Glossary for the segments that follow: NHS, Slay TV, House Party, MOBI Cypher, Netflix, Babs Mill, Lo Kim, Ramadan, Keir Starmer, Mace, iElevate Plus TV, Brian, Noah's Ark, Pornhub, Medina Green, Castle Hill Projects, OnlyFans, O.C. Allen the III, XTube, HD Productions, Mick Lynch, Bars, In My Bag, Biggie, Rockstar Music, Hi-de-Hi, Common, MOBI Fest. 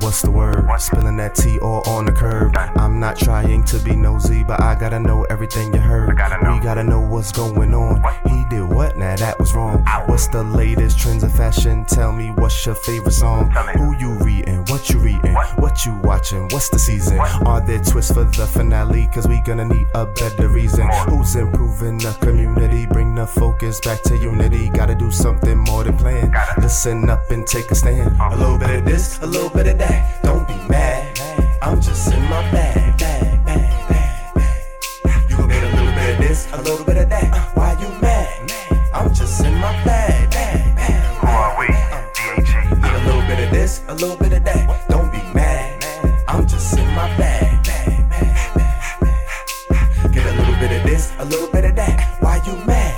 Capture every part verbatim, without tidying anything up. What's the word? Spilling that tea all on the curb. I'm not trying to be nosy, but I gotta know everything you heard. We gotta know what's going on. He did what? Now that was wrong. What's the latest trends of fashion? Tell me what's your favorite song. Who you reading? What you reading? What you watching? What's the season? Are there twists for the finale? Cause we gonna need a better reason. Who's improving the community? Bring the focus back to unity. Gotta do something more than plan. Listen up and take a stand. A little bit of this, a little bit of that. Don't be mad, I'm just in my bag, bag, bag, bag, bag. You gon' get a little bit of this, a little bit of that. Why you mad? I'm just in my bag, bag, bag. Who are we? D A G. Get a little bit of this, a little bit of that. Don't be mad, I'm just in my bag, bag, bag, bag. Get a little bit of this, a little bit of that. Why you mad?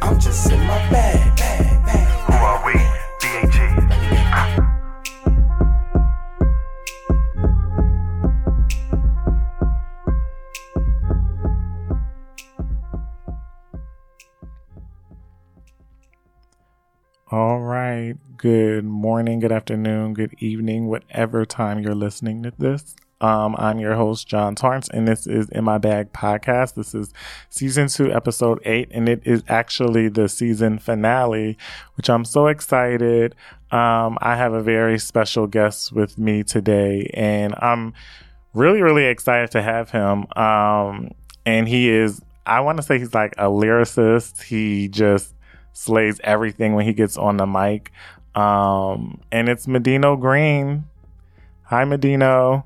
I'm just in my bag, bag, bag. Who are we? D A G. All right. Good morning, good afternoon, good evening, whatever time you're listening to this. Um, I'm your host, John Tarnes, and this is In My Bag podcast. This is season two, episode eight, and it is actually the season finale, which I'm so excited. Um, I have a very special guest with me today, and I'm really, really excited to have him. Um, and he is, I want to say he's like a lyricist. He just slays everything when he gets on the mic. Um, and it's Medina Green. Hi, Medina.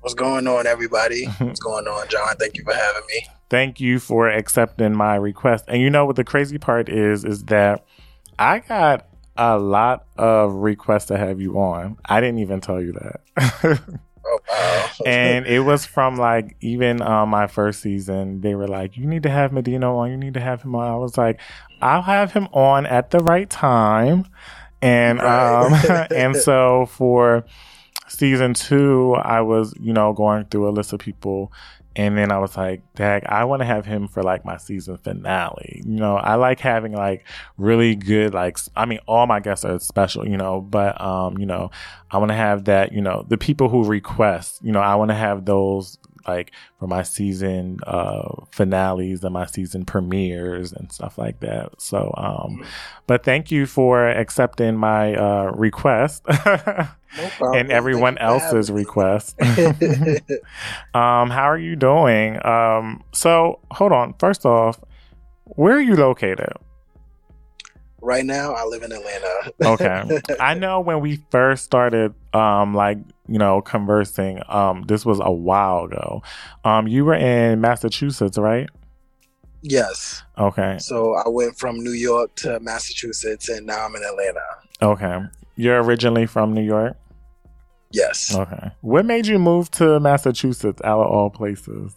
What's going on, everybody? What's going on, John? Thank you for having me. Thank you for accepting my request. And you know what the crazy part is, is that I got a lot of requests to have you on. I didn't even tell you that. Oh, wow. And it was from like even uh, my first season. They were like, you need to have Medina on. You need to have him on. I was like, I'll have him on at the right time. And right. um, and so for season two, I was, you know, going through a list of people. And then I was like, dag, I want to have him for like my season finale. You know, I like having like really good, like, I mean, all my guests are special, you know, but, um, you know, I want to have that, you know, the people who request, you know, I want to have those like for my season uh, finales and my season premieres and stuff like that. So, um, but thank you for accepting my uh, request. No problem. And everyone else's request. um, how are you doing? Um, so, hold on. First off, where are you located? Right now, I live in Atlanta. Okay. I know when we first started, um, like, you know, conversing, um, this was a while ago. Um, you were in Massachusetts, right? Yes. Okay. So, I went from New York to Massachusetts, and now I'm in Atlanta. Okay. You're originally from New York? Yes. Okay. What made you move to Massachusetts out of all places?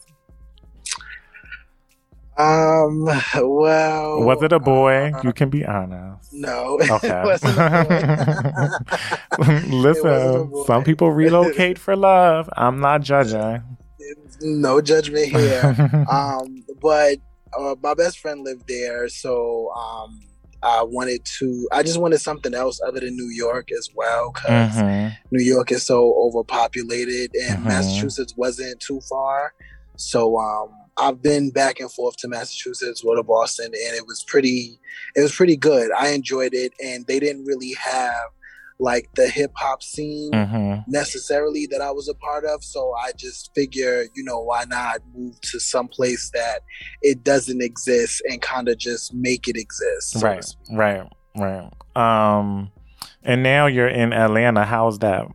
Um, well... Was it a boy? Uh, you can be honest. No. Okay. It wasn't a boy. Listen, it wasn't a boy. Some people relocate for love. I'm not judging. No judgment here. um, But uh, my best friend lived there, so... um. I wanted to, I just wanted something else other than New York as well, because mm-hmm. New York is so overpopulated and mm-hmm. Massachusetts wasn't too far. So um, I've been back and forth to Massachusetts or to Boston, and it was pretty, it was pretty good. I enjoyed it, and they didn't really have like the hip hop scene mm-hmm. necessarily that I was a part of. So I just figured, you know, why not move to some place that it doesn't exist and kind of just make it exist. So right, right, right. Um, and now you're in Atlanta. How's that?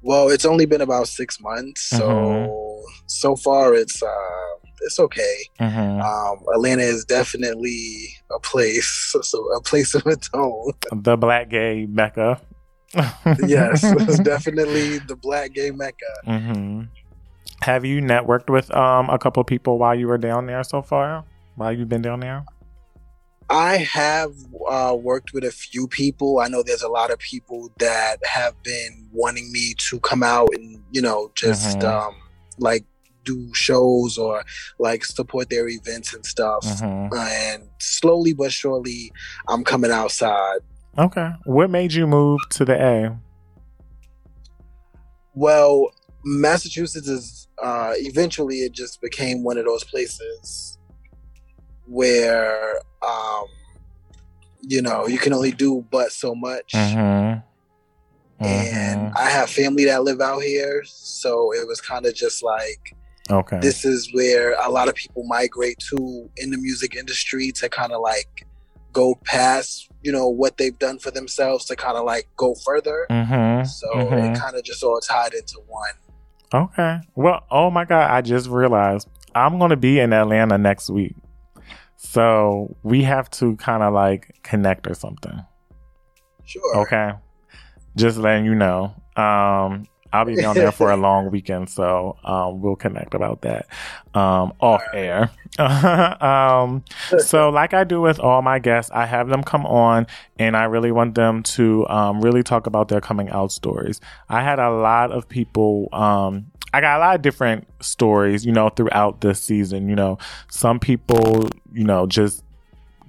Well, it's only been about six months. So, mm-hmm. so far it's, uh, it's okay. Mm-hmm. Um, Atlanta is definitely a place, so a place of its own. The black gay mecca. Yes, it's definitely the black gay mecca. Mm-hmm. Have you networked with um, a couple people while you were down there so far? While you've been down there? I have uh, worked with a few people. I know there's a lot of people that have been wanting me to come out and, you know, just mm-hmm. um, like, do shows or like support their events and stuff. Mm-hmm. Uh, and slowly but surely, I'm coming outside. Okay. What made you move to the A? Well, Massachusetts is uh, eventually it just became one of those places where, um, you know, you can only do but so much. Mm-hmm. And mm-hmm. I have family that live out here, so it was kind of just like, okay, this is where a lot of people migrate to in the music industry to kind of like go past, you know, what they've done for themselves to kind of like go further. Mm-hmm. So mm-hmm. it kind of just all tied into one. Okay. Well, oh my God, I just realized I'm going to be in Atlanta next week. So we have to kind of like connect or something. Sure. Okay. Just letting you know. Um, I'll be down there for a long weekend, so um, we'll connect about that um, off air. um, so like I do with all my guests, I have them come on, and I really want them to um, really talk about their coming out stories. I had a lot of people... Um, I got a lot of different stories, you know, throughout this season. You know, some people, you know, just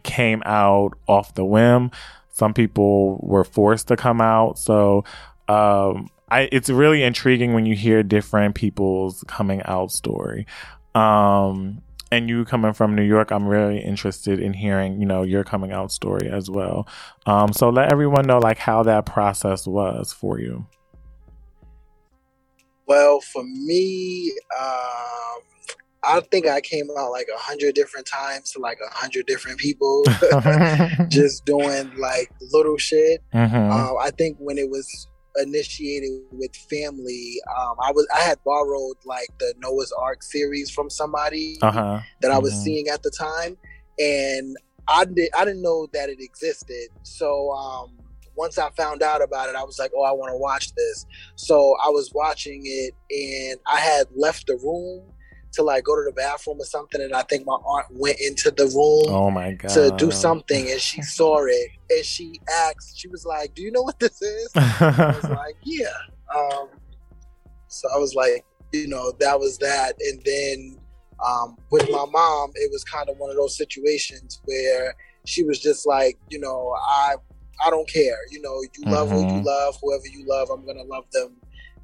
came out off the whim. Some people were forced to come out. So um, I, it's really intriguing when you hear different people's coming out story. Um, and you coming from New York, I'm really interested in hearing, you know, your coming out story as well. Um, so let everyone know, like, how that process was for you. Well, for me, um, I think I came out like a hundred different times to like a hundred different people, just doing like little shit. Mm-hmm. Um, I think when it was initiated with family, um, I was I had borrowed like the Noah's Ark series from somebody uh-huh. that I was mm-hmm. seeing at the time, and I did I didn't know that it existed. So. Um, Once I found out about it, I was like, oh, I want to watch this. So I was watching it, and I had left the room to like go to the bathroom or something. And I think my aunt went into the room oh my God. to do something, and she saw it. And she asked, she was like, do you know what this is? I was like, yeah. Um, so I was like, you know, that was that. And then um, with my mom, it was kind of one of those situations where she was just like, you know, I... I don't care. You know, you love mm-hmm. who you love, whoever you love, I'm going to love them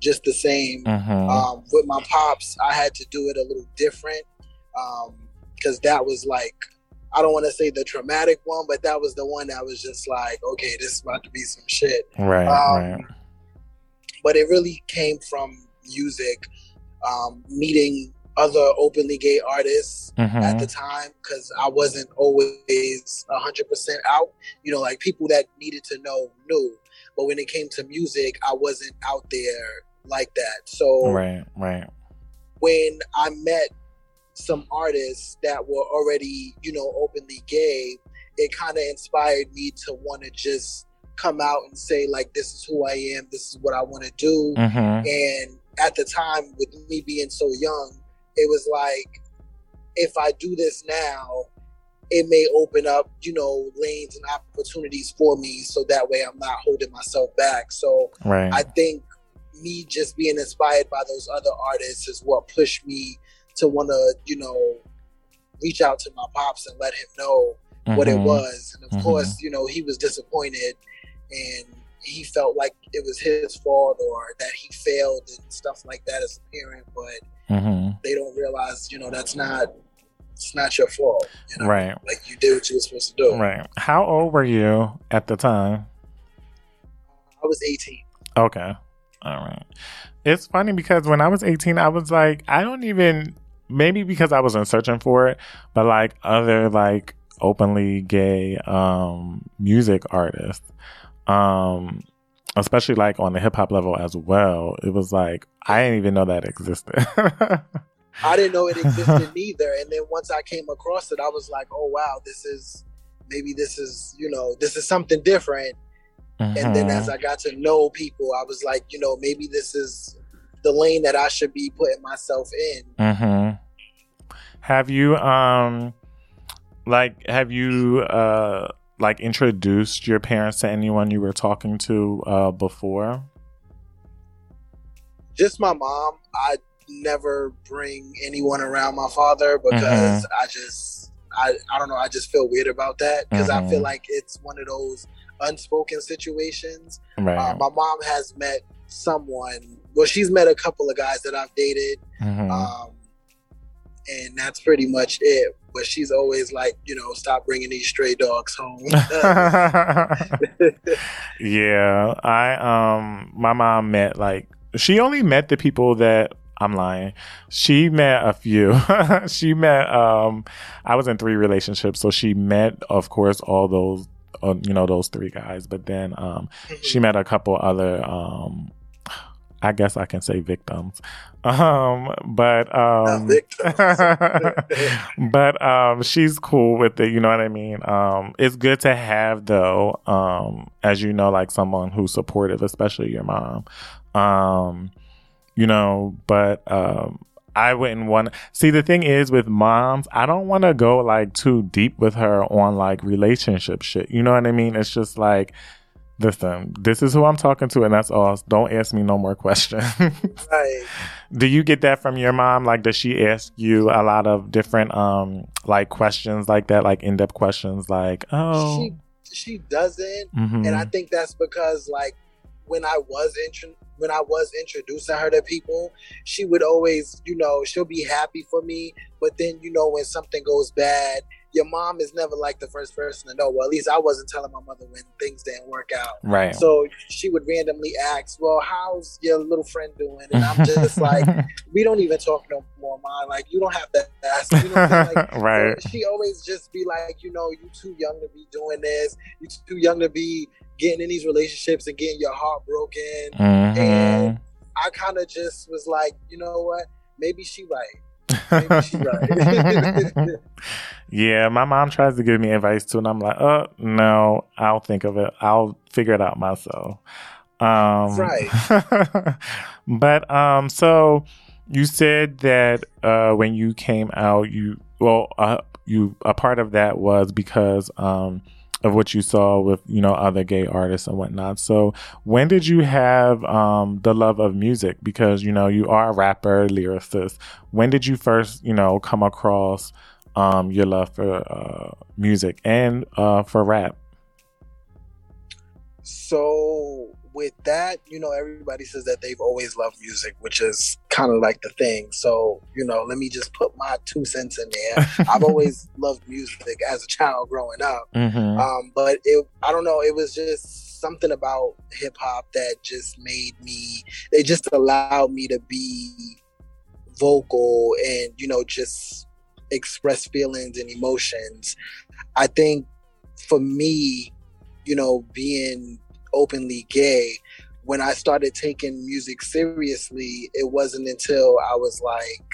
just the same. Mm-hmm. Um, with my pops, I had to do it a little different because um, that was like, I don't want to say the traumatic one, but that was the one that was just like, okay, this is about to be some shit. Right, um, right. But it really came from music, um, meeting other openly gay artists mm-hmm. at the time, because I wasn't always one hundred percent out. You know, like people that needed to know knew. But when it came to music, I wasn't out there like that. So right, right. when I met some artists that were already, you know, openly gay, it kind of inspired me to want to just come out and say, like, this is who I am. This is what I want to do. Mm-hmm. And at the time, with me being so young, it was like, if I do this now, it may open up, you know, lanes and opportunities for me. So that way I'm not holding myself back. So right. I think me just being inspired by those other artists is what pushed me to want to, you know, reach out to my pops and let him know mm-hmm. what it was. And of mm-hmm. course, you know, he was disappointed and he felt like it was his fault or that he failed and stuff like that as a parent. But mm-hmm. they don't realize, you know, that's not, it's not your fault. You know? Right. Like you did what you were supposed to do. Right. How old were you at the time? I was eighteen. Okay. All right. It's funny because when I was eighteen, I was like, I don't even, maybe because I wasn't searching for it, but like other like openly gay um, music artists. Um, especially like on the hip hop level as well. It was like, I didn't even know that existed. I didn't know it existed either. And then once I came across it, I was like, oh wow, this is, maybe this is, you know, this is something different. Mm-hmm. And then as I got to know people, I was like, you know, maybe this is the lane that I should be putting myself in. Mm-hmm. Have you, um, like, have you, uh, like introduced your parents to anyone you were talking to uh, before? Just my mom. I never bring anyone around my father because mm-hmm. I just, I, I don't know, I just feel weird about that because mm-hmm. I feel like it's one of those unspoken situations. Right. Uh, my mom has met someone, well, she's met a couple of guys that I've dated. Mm-hmm. Um, and that's pretty much it. But she's always like, you know, stop bringing these stray dogs home. Yeah, I um, my mom met like she only met the people that I'm lying. She met a few. She met um, I was in three relationships, so she met, of course, all those uh, you know those three guys. But then um, she met a couple other. Um, I guess I can say victims. Um, but um, victims. But um, she's cool with it. You know what I mean? Um, it's good to have, though, um, as you know, like someone who's supportive, especially your mom. Um, you know, but um, I wouldn't want to. See, the thing is with moms, I don't want to go like too deep with her on like relationship shit. You know what I mean? It's just like, listen, this is who I'm talking to, and that's all. Don't ask me no more questions. Right. Do you get that from your mom? Like, does she ask you a lot of different, um, like, questions like that, like in-depth questions, like, oh, she she doesn't, mm-hmm. and I think that's because, like, when I was intro- when I was introducing her to people, she would always, you know, she'll be happy for me, but then, you know, when something goes bad. Your mom is never like the first person to know. Well, at least I wasn't telling my mother when things didn't work out. Right. So she would randomly ask, well, how's your little friend doing? And I'm just like, we don't even talk no more, Mom. Like, you don't have that ask. You know, like, right. She always just be like, you know, you too young to be doing this. You too young to be getting in these relationships and getting your heart broken. Mm-hmm. And I kind of just was like, you know what? Maybe she right. Yeah, my mom tries to give me advice too, and I'm like, oh no, I'll think of it. I'll figure it out myself. Um, right. But um, so you said that uh, when you came out, you well, uh, you a part of that was because um of what you saw with you know other gay artists and whatnot. So when did you have um the love of music? Because you know you are a rapper, lyricist. When did you first you know come across um your love for uh music and uh for rap? So with that, you know everybody says that they've always loved music, which is kind of like the thing. So you know let me just put my two cents in there. I've always loved music as a child growing up. Mm-hmm. um but it I don't know, it was just something about hip-hop that just made me it just allowed me to be vocal and you know just express feelings and emotions. I think for me, you know being openly gay, when I started taking music seriously, it wasn't until I was like,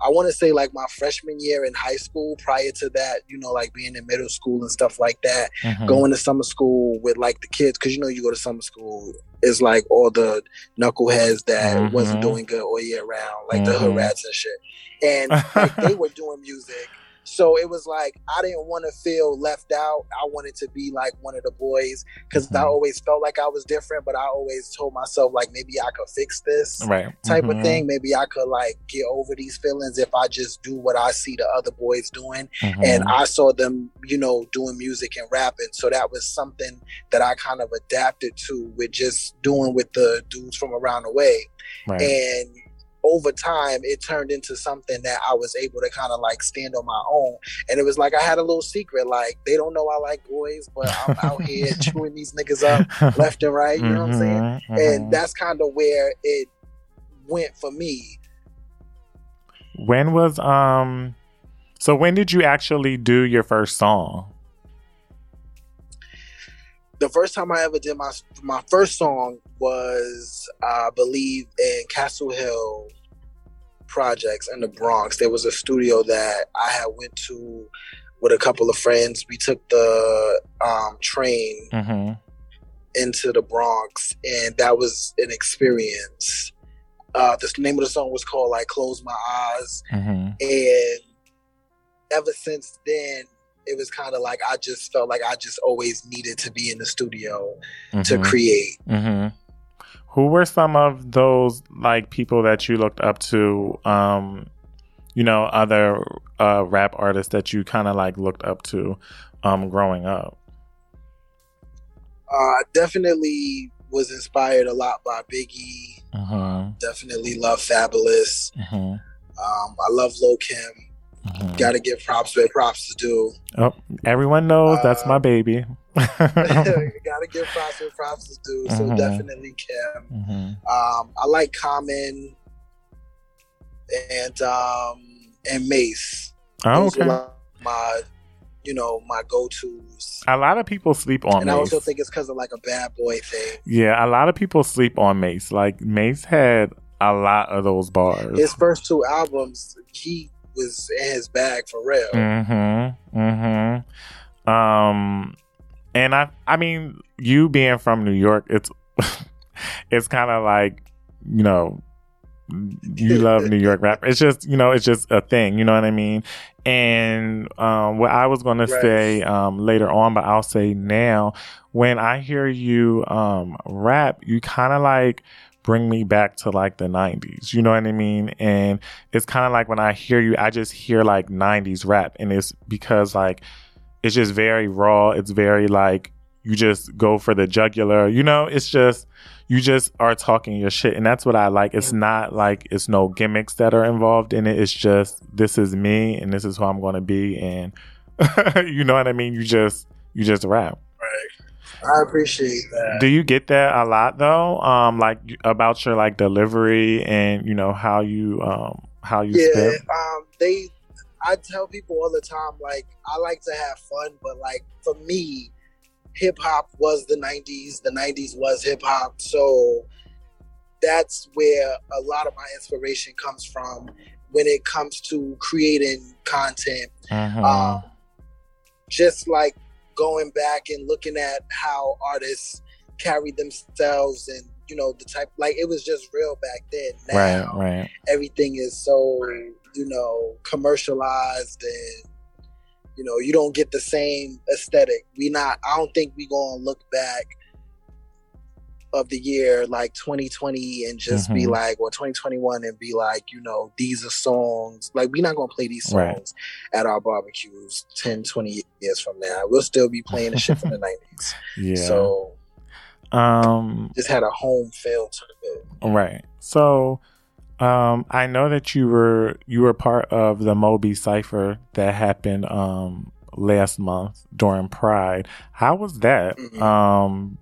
I want to say like my freshman year in high school. Prior to that, you know, like being in middle school and stuff like that, mm-hmm. going to summer school with like the kids, because you know you go to summer school, it's like all the knuckleheads that mm-hmm. wasn't doing good all year round, like mm-hmm. the hood rats and shit, and like, they were doing music. So it was like, I didn't want to feel left out. I wanted to be like one of the boys because mm-hmm. I always felt like I was different, but I always told myself like, maybe I could fix this right. type mm-hmm. of thing. Maybe I could like get over these feelings if I just do what I see the other boys doing. Mm-hmm. And I saw them, you know, doing music and rapping. So that was something that I kind of adapted to with just doing with the dudes from around the way. Right. And over time, it turned into something that I was able to kind of like stand on my own. And it was like I had a little secret, like they don't know I like boys, but I'm out here chewing these niggas up left and right. You know mm-hmm, what I'm saying? Mm-hmm. And that's kind of where it went for me. When was um? So when did you actually do your first song? The first time I ever did my my first song was, I uh, believe, in Castle Hill Projects in the Bronx. There was a studio that I had went to with a couple of friends. We took the um, train mm-hmm. into the Bronx, and that was an experience. Uh, the name of the song was called "Like Close My Eyes," mm-hmm. and ever since then, it was kind of like I just felt like I just always needed to be in the studio mm-hmm. to create. Mm-hmm. Who were some of those, like, people that you looked up to, um, you know, other uh, rap artists that you kind of, like, looked up to um, growing up? Uh, definitely was inspired a lot by Biggie. Uh-huh. Definitely love Fabolous. Uh-huh. Um, I love Lo Kim. Uh-huh. Gotta give props where props is due. Oh, everyone knows uh, that's my baby. Gotta give props where props is due. Uh-huh. So definitely Kim. Uh-huh. Um, I like Common and um, and Mace. Oh, okay. Those are my, you know, my go-tos. A lot of people sleep on and Mace. And I also think it's because of, like, a bad boy thing. Yeah, a lot of people sleep on Mace. Like, Mace had a lot of those bars. His first two albums, he was in his bag for real. Mm-hmm. Mm-hmm. Um, and I, I mean, you being from New York, it's, it's kind of like, you know, you love New York rap. It's just, you know, it's just a thing. You know what I mean? And um, what I was going right. to say um, later on, but I'll say now, when I hear you um, rap, you kind of like bring me back to, like, the nineties. You know what I mean? And it's kind of like when I hear you, I just hear, like, nineties rap. And it's because, like, it's just very raw. It's very, like, you just go for the jugular. You know, it's just, you just are talking your shit. And that's what I like. It's not like it's no gimmicks that are involved in it. It's just, this is me and this is who I'm going to be. And you know what I mean? You just, you just rap. Right. I appreciate that. Do you get that a lot though? Um, like about your like delivery and you know how you um how you yeah. Spit? Um, they, I tell people all the time like I like to have fun, but like for me, hip hop was the nineties. The nineties was hip hop, so that's where a lot of my inspiration comes from when it comes to creating content. Mm-hmm. Um, just like. Going back and looking at how artists carried themselves and, you know, the type, like, it was just real back then. Now, right, right. Everything is so, you know, commercialized and, you know, you don't get the same aesthetic. We not, I don't think we going to look back of the year, like, twenty twenty and just mm-hmm. be like, or twenty twenty-one and be like, you know, these are songs. Like, we're not going to play these songs right. at our barbecues ten, twenty years from now. We'll still be playing the shit from the nineties. Yeah. So, um, just had a home feel to it. Right. So, um, I know that you were, you were part of the MOBI Cypher that happened, um, last month during Pride. How was that? Mm-hmm. Um,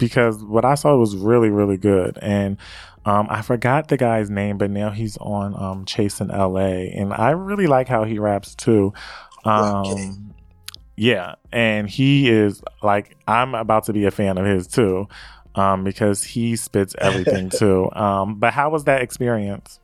Because what I saw was really, really good. And um, I forgot the guy's name, but now he's on um, Chasing L A And I really like how he raps, too. Um, yeah. And he is like, I'm about to be a fan of his, too, um, because he spits everything, too. Um, but how was that experience?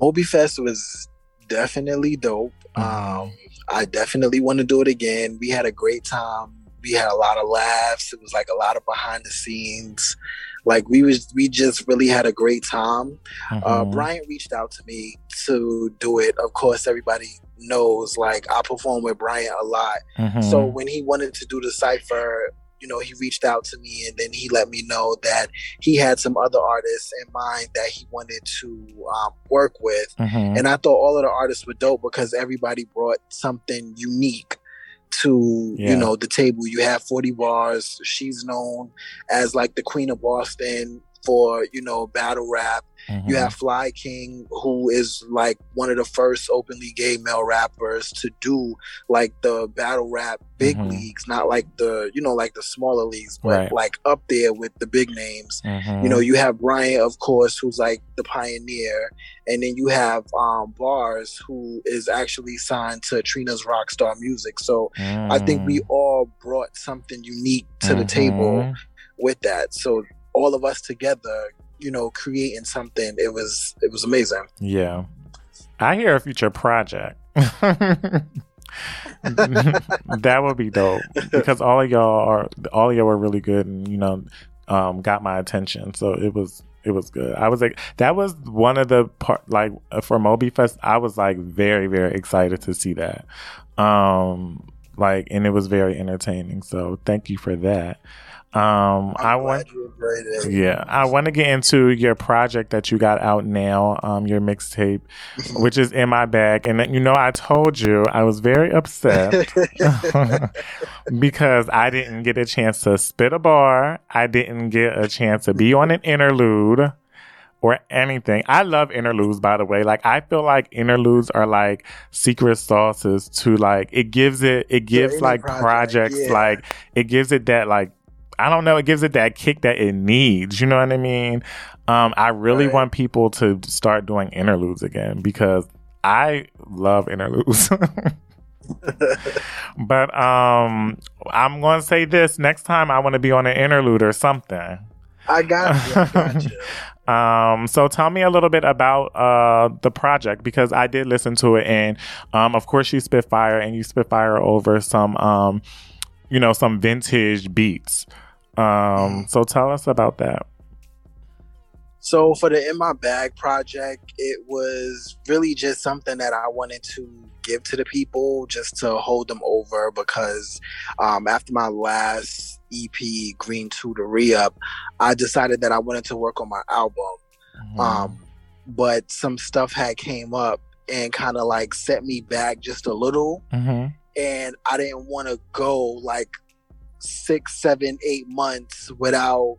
MOBI Fest was definitely dope. Mm-hmm. Um, I definitely want to do it again. We had a great time. We had a lot of laughs. It was like a lot of behind the scenes. Like we was, we just really had a great time. Mm-hmm. Uh, Brian reached out to me to do it. Of course, everybody knows like I perform with Brian a lot. Mm-hmm. So when he wanted to do the cypher, you know, he reached out to me and then he let me know that he had some other artists in mind that he wanted to um, work with. Mm-hmm. And I thought all of the artists were dope because everybody brought something unique to yeah. you know the table. You have forty Bars. She's known as like the Queen of Boston for you know battle rap. Mm-hmm. You have Fly King, who is like one of the first openly gay male rappers to do like the battle rap big mm-hmm. leagues, not like the you know like the smaller leagues, but right. like up there with the big names. Mm-hmm. You know you have Brian, of course, who's like the pioneer, and then you have um, Bars, who is actually signed to Trina's Rockstar Music. So mm-hmm. I think we all brought something unique to mm-hmm. the table with that. So all of us together, you know, creating something. It was, it was amazing. Yeah. I hear a future project. That would be dope because all of y'all are, all of y'all were really good and, you know, um, got my attention. So it was, it was good. I was like, that was one of the part, like for MOBI Fest, I was like very, very excited to see that. Um, like, and it was very entertaining. So thank you for that. Um, I'm I want, yeah, I want to get into your project that you got out now, um, your mixtape, which is In My Bag. And you know, I told you I was very upset because I didn't get a chance to spit a bar. I didn't get a chance to be on an interlude or anything. I love interludes, by the way. Like, I feel like interludes are like secret sauces to, like, it gives it, it gives like project, projects, yeah. like it gives it that, like, I don't know. It gives it that kick that it needs. You know what I mean? Um, I really right. want people to start doing interludes again because I love interludes. But um, I'm going to say this. Next time I want to be on an interlude or something. I got you. I got you. Um, so tell me a little bit about uh, the project, because I did listen to it. And um, of course, you spit fire, and you spit fire over some, um, you know, some vintage beats. Um, so tell us about that. So for the In My Bag project, it was really just something that I wanted to give to the people just to hold them over, because um, after my last E P, Green two, the re-up, I decided that I wanted to work on my album. Mm-hmm. Um, but some stuff had came up and kind of like set me back just a little. Mm-hmm. And I didn't want to go like six, seven, eight months without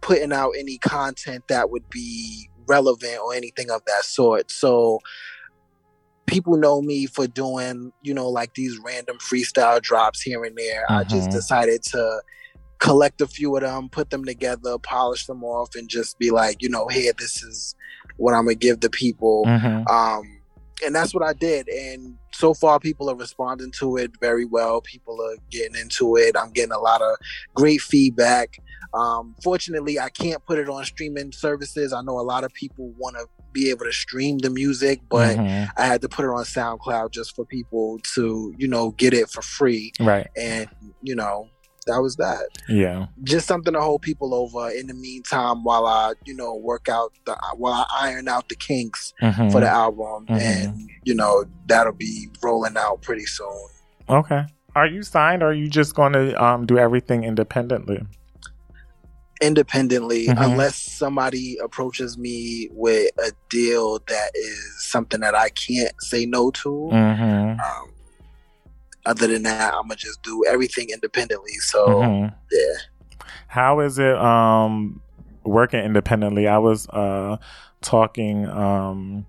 putting out any content that would be relevant or anything of that sort. So people know me for doing, you know, like these random freestyle drops here and there. Mm-hmm. I just decided to collect a few of them, put them together, polish them off, and just be like, you know, hey, this is what I'm going to give the people. Mm-hmm. Um, and that's what I did. And so far, people are responding to it very well. People are getting into it. I'm getting a lot of great feedback. Um, fortunately, I can't put it on streaming services. I know a lot of people want to be able to stream the music, but mm-hmm. I had to put it on SoundCloud just for people to, you know, get it for free. Right. And, you know, that was that. Yeah. Just something to hold people over in the meantime while I, you know, work out, the, while I iron out the kinks mm-hmm. for the album. Mm-hmm. And, you know, that'll be rolling out pretty soon. Okay. Are you signed, or are you just going to um, do everything independently? Independently, mm-hmm. unless somebody approaches me with a deal that is something that I can't say no to. Mm-hmm. Um, other than that, I'm gonna just do everything independently. So mm-hmm. yeah. How is it um working independently? I was uh talking um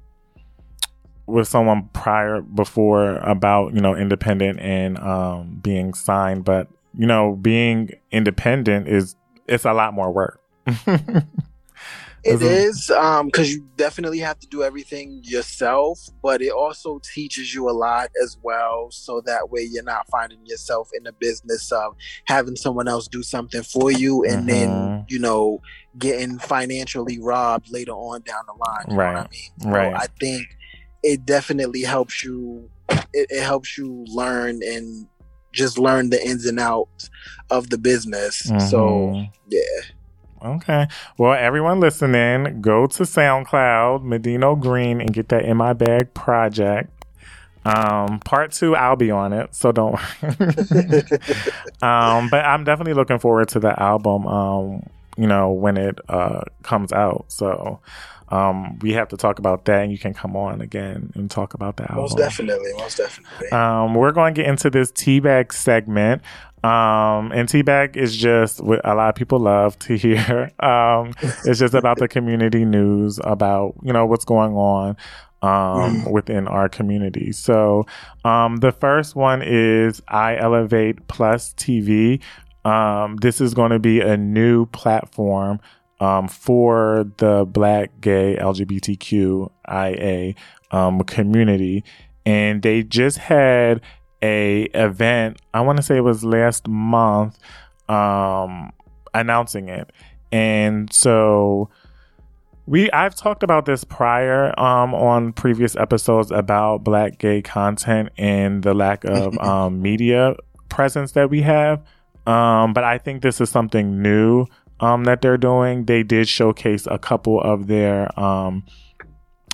with someone prior before about, you know, independent and um being signed, but you know, being independent is it's a lot more work. It is, um, because you definitely have to do everything yourself, but it also teaches you a lot as well. So that way you're not finding yourself in the business of having someone else do something for you and mm-hmm. then, you know, getting financially robbed later on down the line. You right. know what I mean? So right. I think it definitely helps you. It, it helps you learn and just learn the ins and outs of the business. Mm-hmm. So, yeah. Okay. Well, everyone listening, go to SoundCloud, Medina Green, and get that In My Bag project. Um, part two, I'll be on it, so don't worry. um, but I'm definitely looking forward to the album, um, you know, when it uh, comes out. So um, we have to talk about that, and you can come on again and talk about the album. Most definitely, most definitely. Um, we're going to get into this Teabag segment. Um, and Teabag is just what a lot of people love to hear. Um, it's just about the community news, about, you know, what's going on um, within our community. So um, the first one is iElevate Plus T V. Um, this is going to be a new platform um, for the Black, Gay, L G B T Q I A um, community. And they just had a event, I want to say it was last month, um, announcing it. And so we I've talked about this prior um, on previous episodes about Black gay content and the lack of um, media presence that we have. Um, but I think this is something new um, that they're doing. They did showcase a couple of their um,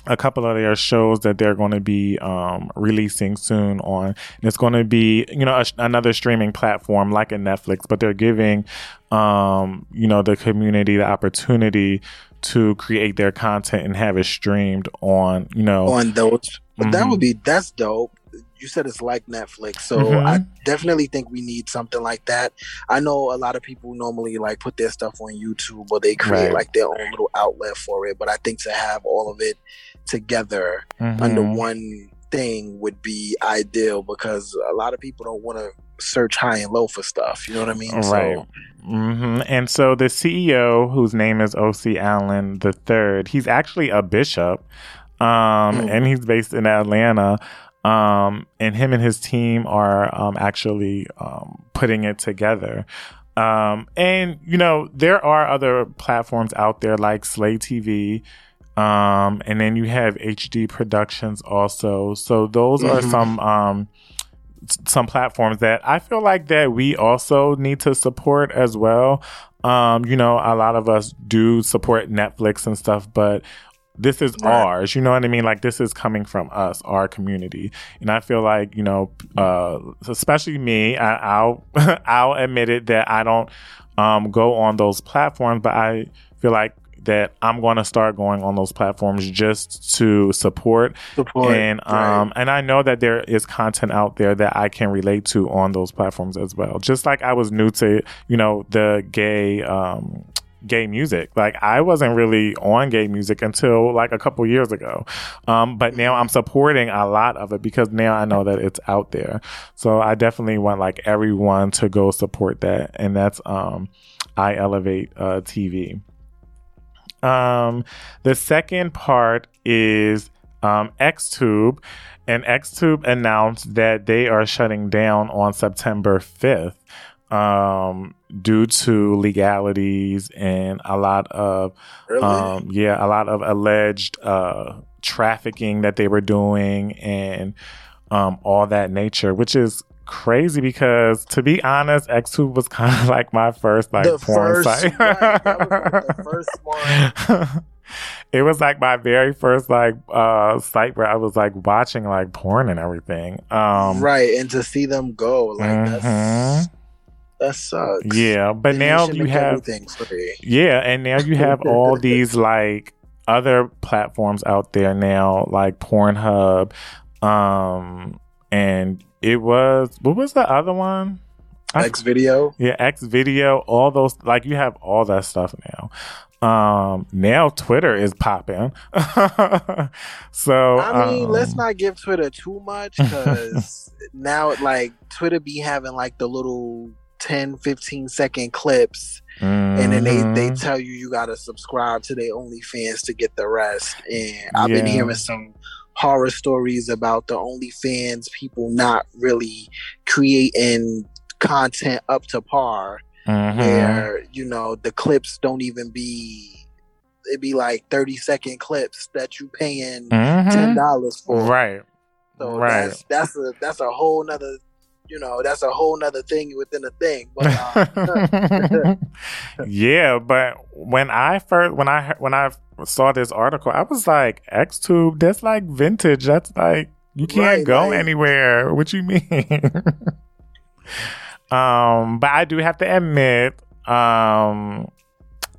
a couple of their shows that they're going to be um, releasing soon on. And it's going to be, you know, a, another streaming platform like a Netflix, but they're giving, um, you know, the community the opportunity to create their content and have it streamed on, you know. On those. But mm-hmm. that would be, that's dope. You said it's like Netflix, so mm-hmm. I definitely think we need something like that. I know a lot of people normally like put their stuff on YouTube or they create right. like their own little outlet for it, but I think to have all of it together mm-hmm. under one thing would be ideal, because a lot of people don't want to search high and low for stuff, you know what I mean? Right. So, mm-hmm. And so the C E O, whose name is O C. Allen the Third, he's actually a bishop, um, mm-hmm. and he's based in Atlanta. Um, and him and his team are um, actually um, putting it together. Um, and, you know, there are other platforms out there like Slay T V. Um, and then you have H D Productions also. So those mm-hmm. are some um, some platforms that I feel like that we also need to support as well. Um, you know, a lot of us do support Netflix and stuff, but this is right. ours, you know what I mean? Like, this is coming from us, our community. And I feel like, you know, uh, especially me, I, I'll I'll admit it that I don't um, go on those platforms, but I feel like that I'm going to start going on those platforms just to support. support and um, right. and I know that there is content out there that I can relate to on those platforms as well. Just like I was new to, you know, the gay um gay music. Like, I wasn't really on gay music until like a couple years ago, um but now I'm supporting a lot of it because now I know that it's out there. So I definitely want like everyone to go support that, and that's um iElevate uh, T V. Um the second part is um XTube, and XTube announced that they are shutting down on September fifth um due to legalities and a lot of really? um yeah a lot of alleged uh trafficking that they were doing and um all that nature, which is crazy because, to be honest, XTube was kind of like my first like the porn first, site. Right, that was like the first one. It was like my very first like uh, site where I was like watching like porn and everything. Um, right, and to see them go, like mm-hmm. that's that sucks. Yeah, but and now you have yeah, and now you have all these like other platforms out there now, like Pornhub, um, and it was what was the other one? X Video. Yeah, X Video. All those, like, you have all that stuff now. Um, now Twitter is popping. So I mean, um, let's not give Twitter too much, because now like Twitter be having like the little ten, fifteen second clips, mm-hmm. and then they, they tell you you gotta subscribe to their OnlyFans to get the rest. And I've yeah. been hearing some horror stories about the OnlyFans people not really creating content up to par. Mm-hmm. Where, you know, the clips don't even be, it'd be like thirty second clips that you paying mm-hmm. ten dollars for. Right. So right. That's, that's a, that's a whole nother, you know, that's a whole nother thing within a thing. But, uh, yeah. But when I first, when I, when I saw this article, I was like, XTube, that's like vintage. That's like, you can't right, go like, anywhere. What you mean? Um, but I do have to admit, um,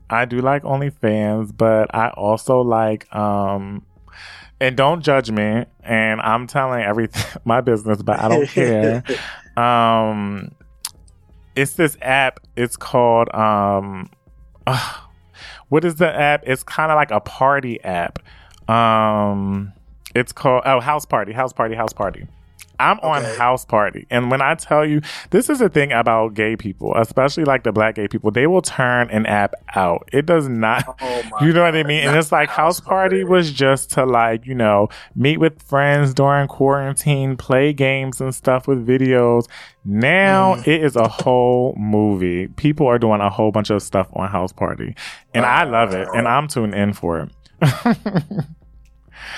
I do like OnlyFans, but I also like, um, and don't judge me, and I'm telling everything, my business, but I don't care. um, it's this app, it's called, um, uh, what is the app? It's kind of like a party app. Um, it's called, oh, House Party, House Party, House Party. I'm on okay. House Party. And when I tell you, this is the thing about gay people, especially like the black gay people, they will turn an app out. It does not, oh you know God. What I mean? Not and it's like House Party, Party was just to like, you know, meet with friends during quarantine, play games and stuff with videos. Now mm. it is a whole movie. People are doing a whole bunch of stuff on House Party. And wow. I love it. And I'm tuned in for it.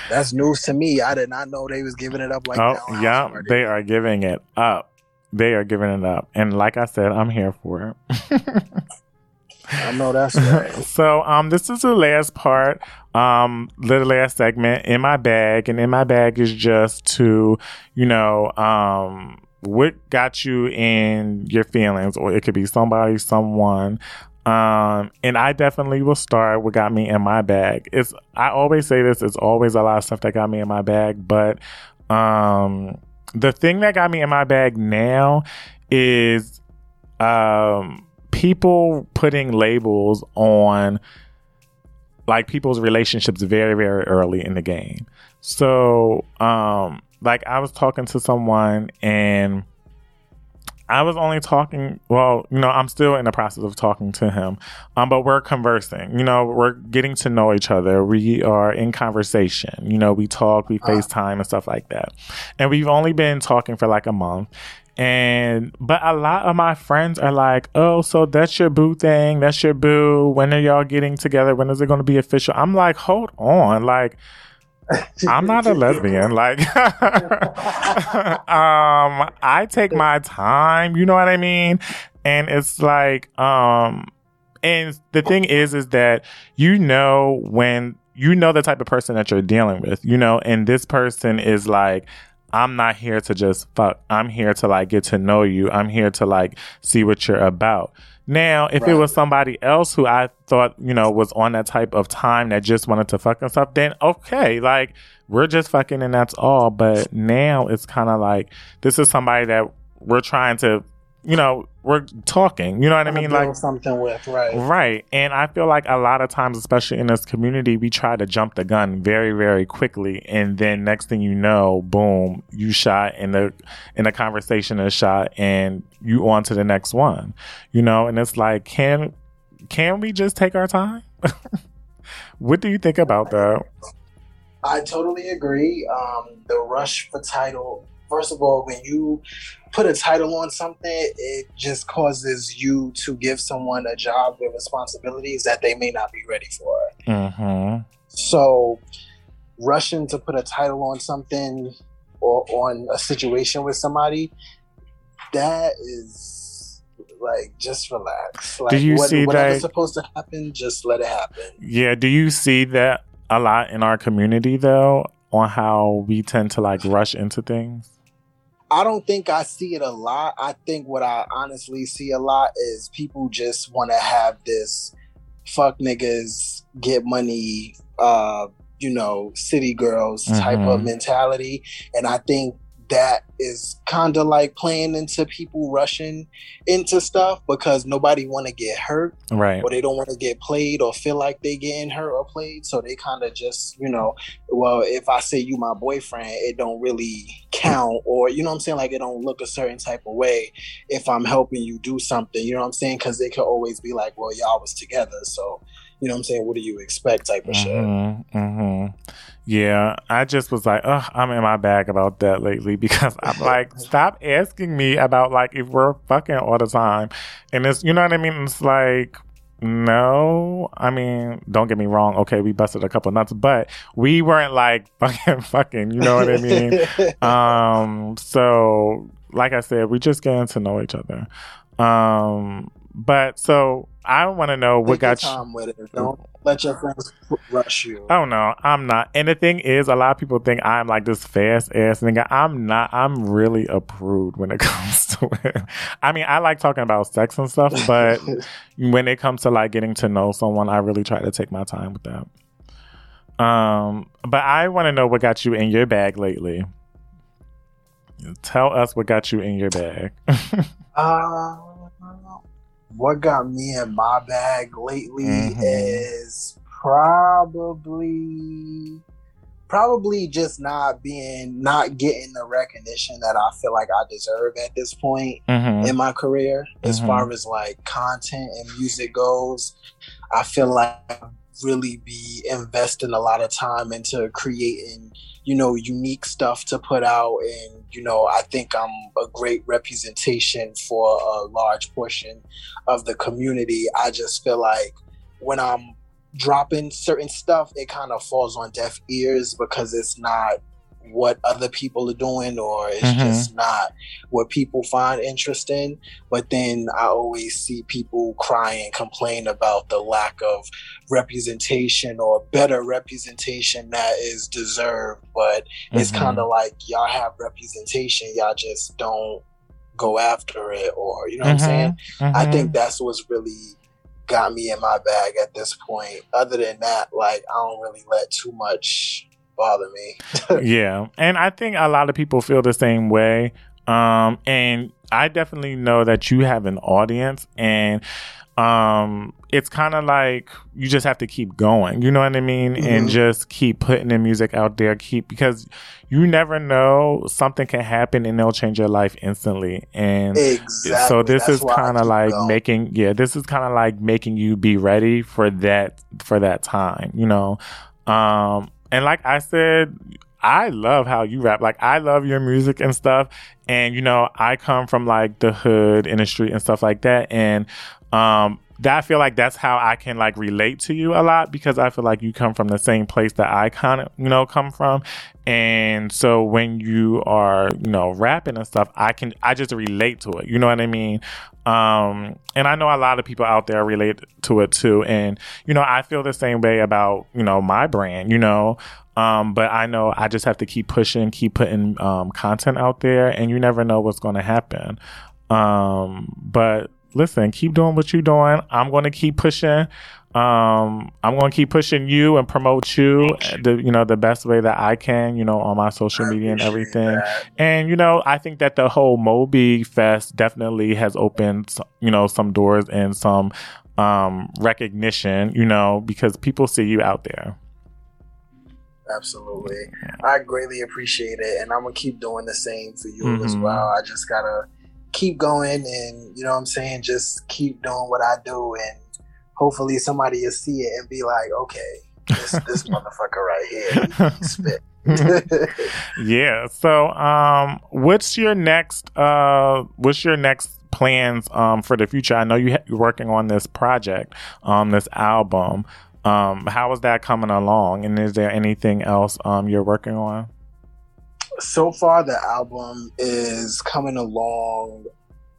That's news to me. I did not know they was giving it up like oh, that. Oh, yeah. They are giving it up. They are giving it up. And like I said, I'm here for it. I know that's right. So um, this is the last part, um, the last segment, In My Bag. And In My Bag is just to, you know, um, what got you in your feelings, or it could be somebody, someone. Um, and I definitely will start what got me in my bag. It's, I always say this, it's always a lot of stuff that got me in my bag, but um, the thing that got me in my bag now is um, people putting labels on like people's relationships very, very early in the game. So um, like I was talking to someone and I was only talking, well, you know, I'm still in the process of talking to him, um, but we're conversing, you know, we're getting to know each other. We are in conversation, you know, we talk, we FaceTime and stuff like that. And we've only been talking for like a month. And, but a lot of my friends are like, oh, so that's your boo thing. That's your boo. When are y'all getting together? When is it going to be official? I'm like, hold on. Like, I'm not a lesbian. Like, um, I take my time. You know what I mean? And it's like, um, and the thing is, is that you know when you know the type of person that you're dealing with, you know, and this person is like, I'm not here to just fuck. I'm here to like get to know you. I'm here to like see what you're about. Now, if right. it was somebody else who I thought, you know, was on that type of time that just wanted to fuck and stuff, then okay, like, we're just fucking and that's all. But now it's kind of like, this is somebody that we're trying to, you know, we're talking, you know what I mean? Like, something with, right. Right. And I feel like a lot of times, especially in this community, we try to jump the gun very, very quickly. And then next thing you know, boom, you shot in the, in the conversation is shot and you on to the next one, you know? And it's like, can, can we just take our time? What do you think about that? I totally agree. Um, the rush for title. First of all, when you put a title on something, it just causes you to give someone a job with responsibilities that they may not be ready for. Mm-hmm. So rushing to put a title on something or on a situation with somebody, that is like, just relax. Like, do you what, see whatever's that... supposed to happen, just let it happen. Yeah. Do you see that a lot in our community, though, on how we tend to like rush into things? I don't think I see it a lot. I think what I honestly see a lot is people just want to have this fuck niggas, get money, uh, you know, city girls mm-hmm. type of mentality. And I think that is kind of like playing into people rushing into stuff because nobody want to get hurt, right? Or they don't want to get played or feel like they getting hurt or played. So they kind of just, you know, well, if I say you my boyfriend, it don't really count, or you know what I'm saying? Like, it don't look a certain type of way if I'm helping you do something, you know what I'm saying? Because they could always be like, well, y'all was together, so you know what I'm saying? What do you expect type of mm-hmm, shit? Mm-hmm. Yeah. I just was like, ugh, I'm in my bag about that lately because I'm like, stop asking me about like if we're fucking all the time. And it's, you know what I mean? It's like, no. I mean, don't get me wrong. Okay, we busted a couple nuts, but we weren't like fucking fucking, you know what I mean? um, so like I said, we just getting to know each other. Um, But so I want to know what got you. With it. Don't let your friends rush you. Oh no, I'm not. And the thing is, a lot of people think I'm like this fast ass nigga. I'm not. I'm really a prude when it comes to it. I mean, I like talking about sex and stuff, but when it comes to like getting to know someone, I really try to take my time with that. Um, but I want to know what got you in your bag lately. Tell us what got you in your bag. uh What got me in my bag lately mm-hmm. is probably, probably just not being, not getting the recognition that I feel like I deserve at this point mm-hmm. in my career. Mm-hmm. As far as like content and music goes, I feel like I really be investing a lot of time into creating, you know, unique stuff to put out. And, you know, I think I'm a great representation for a large portion of the community. I just feel like when I'm dropping certain stuff, it kind of falls on deaf ears because it's not what other people are doing, or it's mm-hmm. just not what people find interesting. But then I always see people cry and complain about the lack of representation or better representation that is deserved. But mm-hmm. it's kind of like, y'all have representation, y'all just don't go after it, or you know mm-hmm. what I'm saying? Mm-hmm. I think that's what's really got me in my bag at this point. Other than that, like, I don't really let too much bother me. Yeah, and I think a lot of people feel the same way, um and I definitely know that you have an audience, and um it's kind of like you just have to keep going, you know what I mean? Mm-hmm. And just keep putting the music out there, keep because you never know, something can happen and they'll change your life instantly. And exactly. so this That's is kind of like going. making yeah this is kind of like making you be ready for that for that time, you know. um And like I said, I love how you rap. Like, I love your music and stuff. And, you know, I come from, like, the hood and the street and stuff like that. And um, that I feel like that's how I can, like, relate to you a lot, because I feel like you come from the same place that I kind of, you know, come from. And so when you are, you know, rapping and stuff, I can, I just relate to it. You know what I mean? Um, and I know a lot of people out there relate to it too. And, you know, I feel the same way about, you know, my brand, you know, um, but I know I just have to keep pushing, keep putting, um, content out there, and you never know what's going to happen. Um, but listen, keep doing what you're doing. I'm going to keep pushing. Um, I'm going to keep pushing you and promote you, the, you know, the best way that I can, you know, on my social media and everything. That. And, you know, I think that the whole MOBI Fest definitely has opened, you know, some doors and some, um, recognition, you know, because people see you out there. Absolutely. I greatly appreciate it. And I'm going to keep doing the same for you mm-hmm. as well. I just got to keep going and, you know what I'm saying, just keep doing what I do, and hopefully somebody will see it and be like, okay, this, this motherfucker right here, he, he spit. Yeah. So, um, what's your next? Uh, what's your next plans um, for the future? I know you ha- you're working on this project, um, this album. Um, how is that coming along? And is there anything else um, you're working on? So far, the album is coming along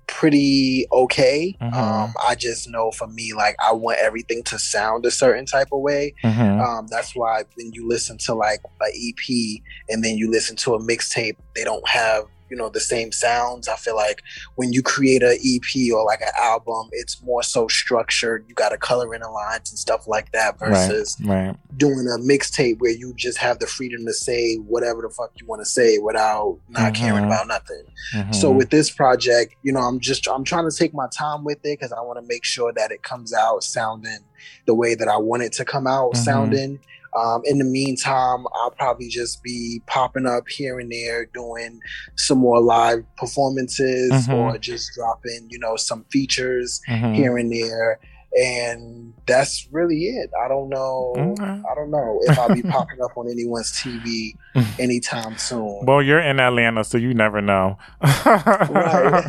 pretty okay. Mm-hmm. Um, I just know for me, like, I want everything to sound a certain type of way. Mm-hmm. Um, that's why when you listen to like an E P and then you listen to a mixtape, they don't have, you know, the same sounds. I feel like when you create an E P or like an album, it's more so structured. You got to color in the lines and stuff like that, versus right, right. doing a mixtape where you just have the freedom to say whatever the fuck you want to say without not mm-hmm. caring about nothing. Mm-hmm. So with this project, you know, I'm just, I'm trying to take my time with it, because I want to make sure that it comes out sounding the way that I want it to come out mm-hmm. sounding. Um, in the meantime, I'll probably just be popping up here and there, doing some more live performances mm-hmm. or just dropping, you know, some features mm-hmm. here and there. And that's really it. I don't know. Mm-hmm. I don't know if I'll be popping up on anyone's T V anytime soon. Well, you're in Atlanta, so you never know. Right.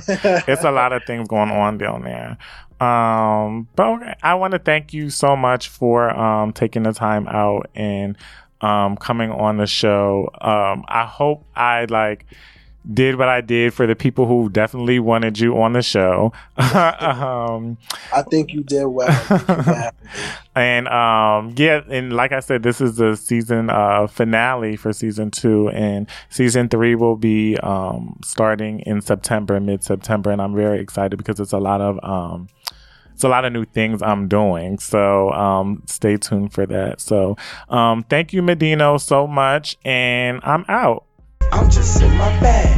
It's a lot of things going on down there. Um, but okay, I want to thank you so much for um taking the time out and um coming on the show. Um, I hope I like did what I did for the people who definitely wanted you on the show. um, I think you did well. And um, yeah, and like I said, this is the season uh, finale for season two, and season three will be um, starting in September, mid-September, and I'm very excited because it's a lot of um, it's a lot of new things I'm doing. So um, stay tuned for that. So um, thank you, Medina, so much, and I'm out. I'm just in my bag.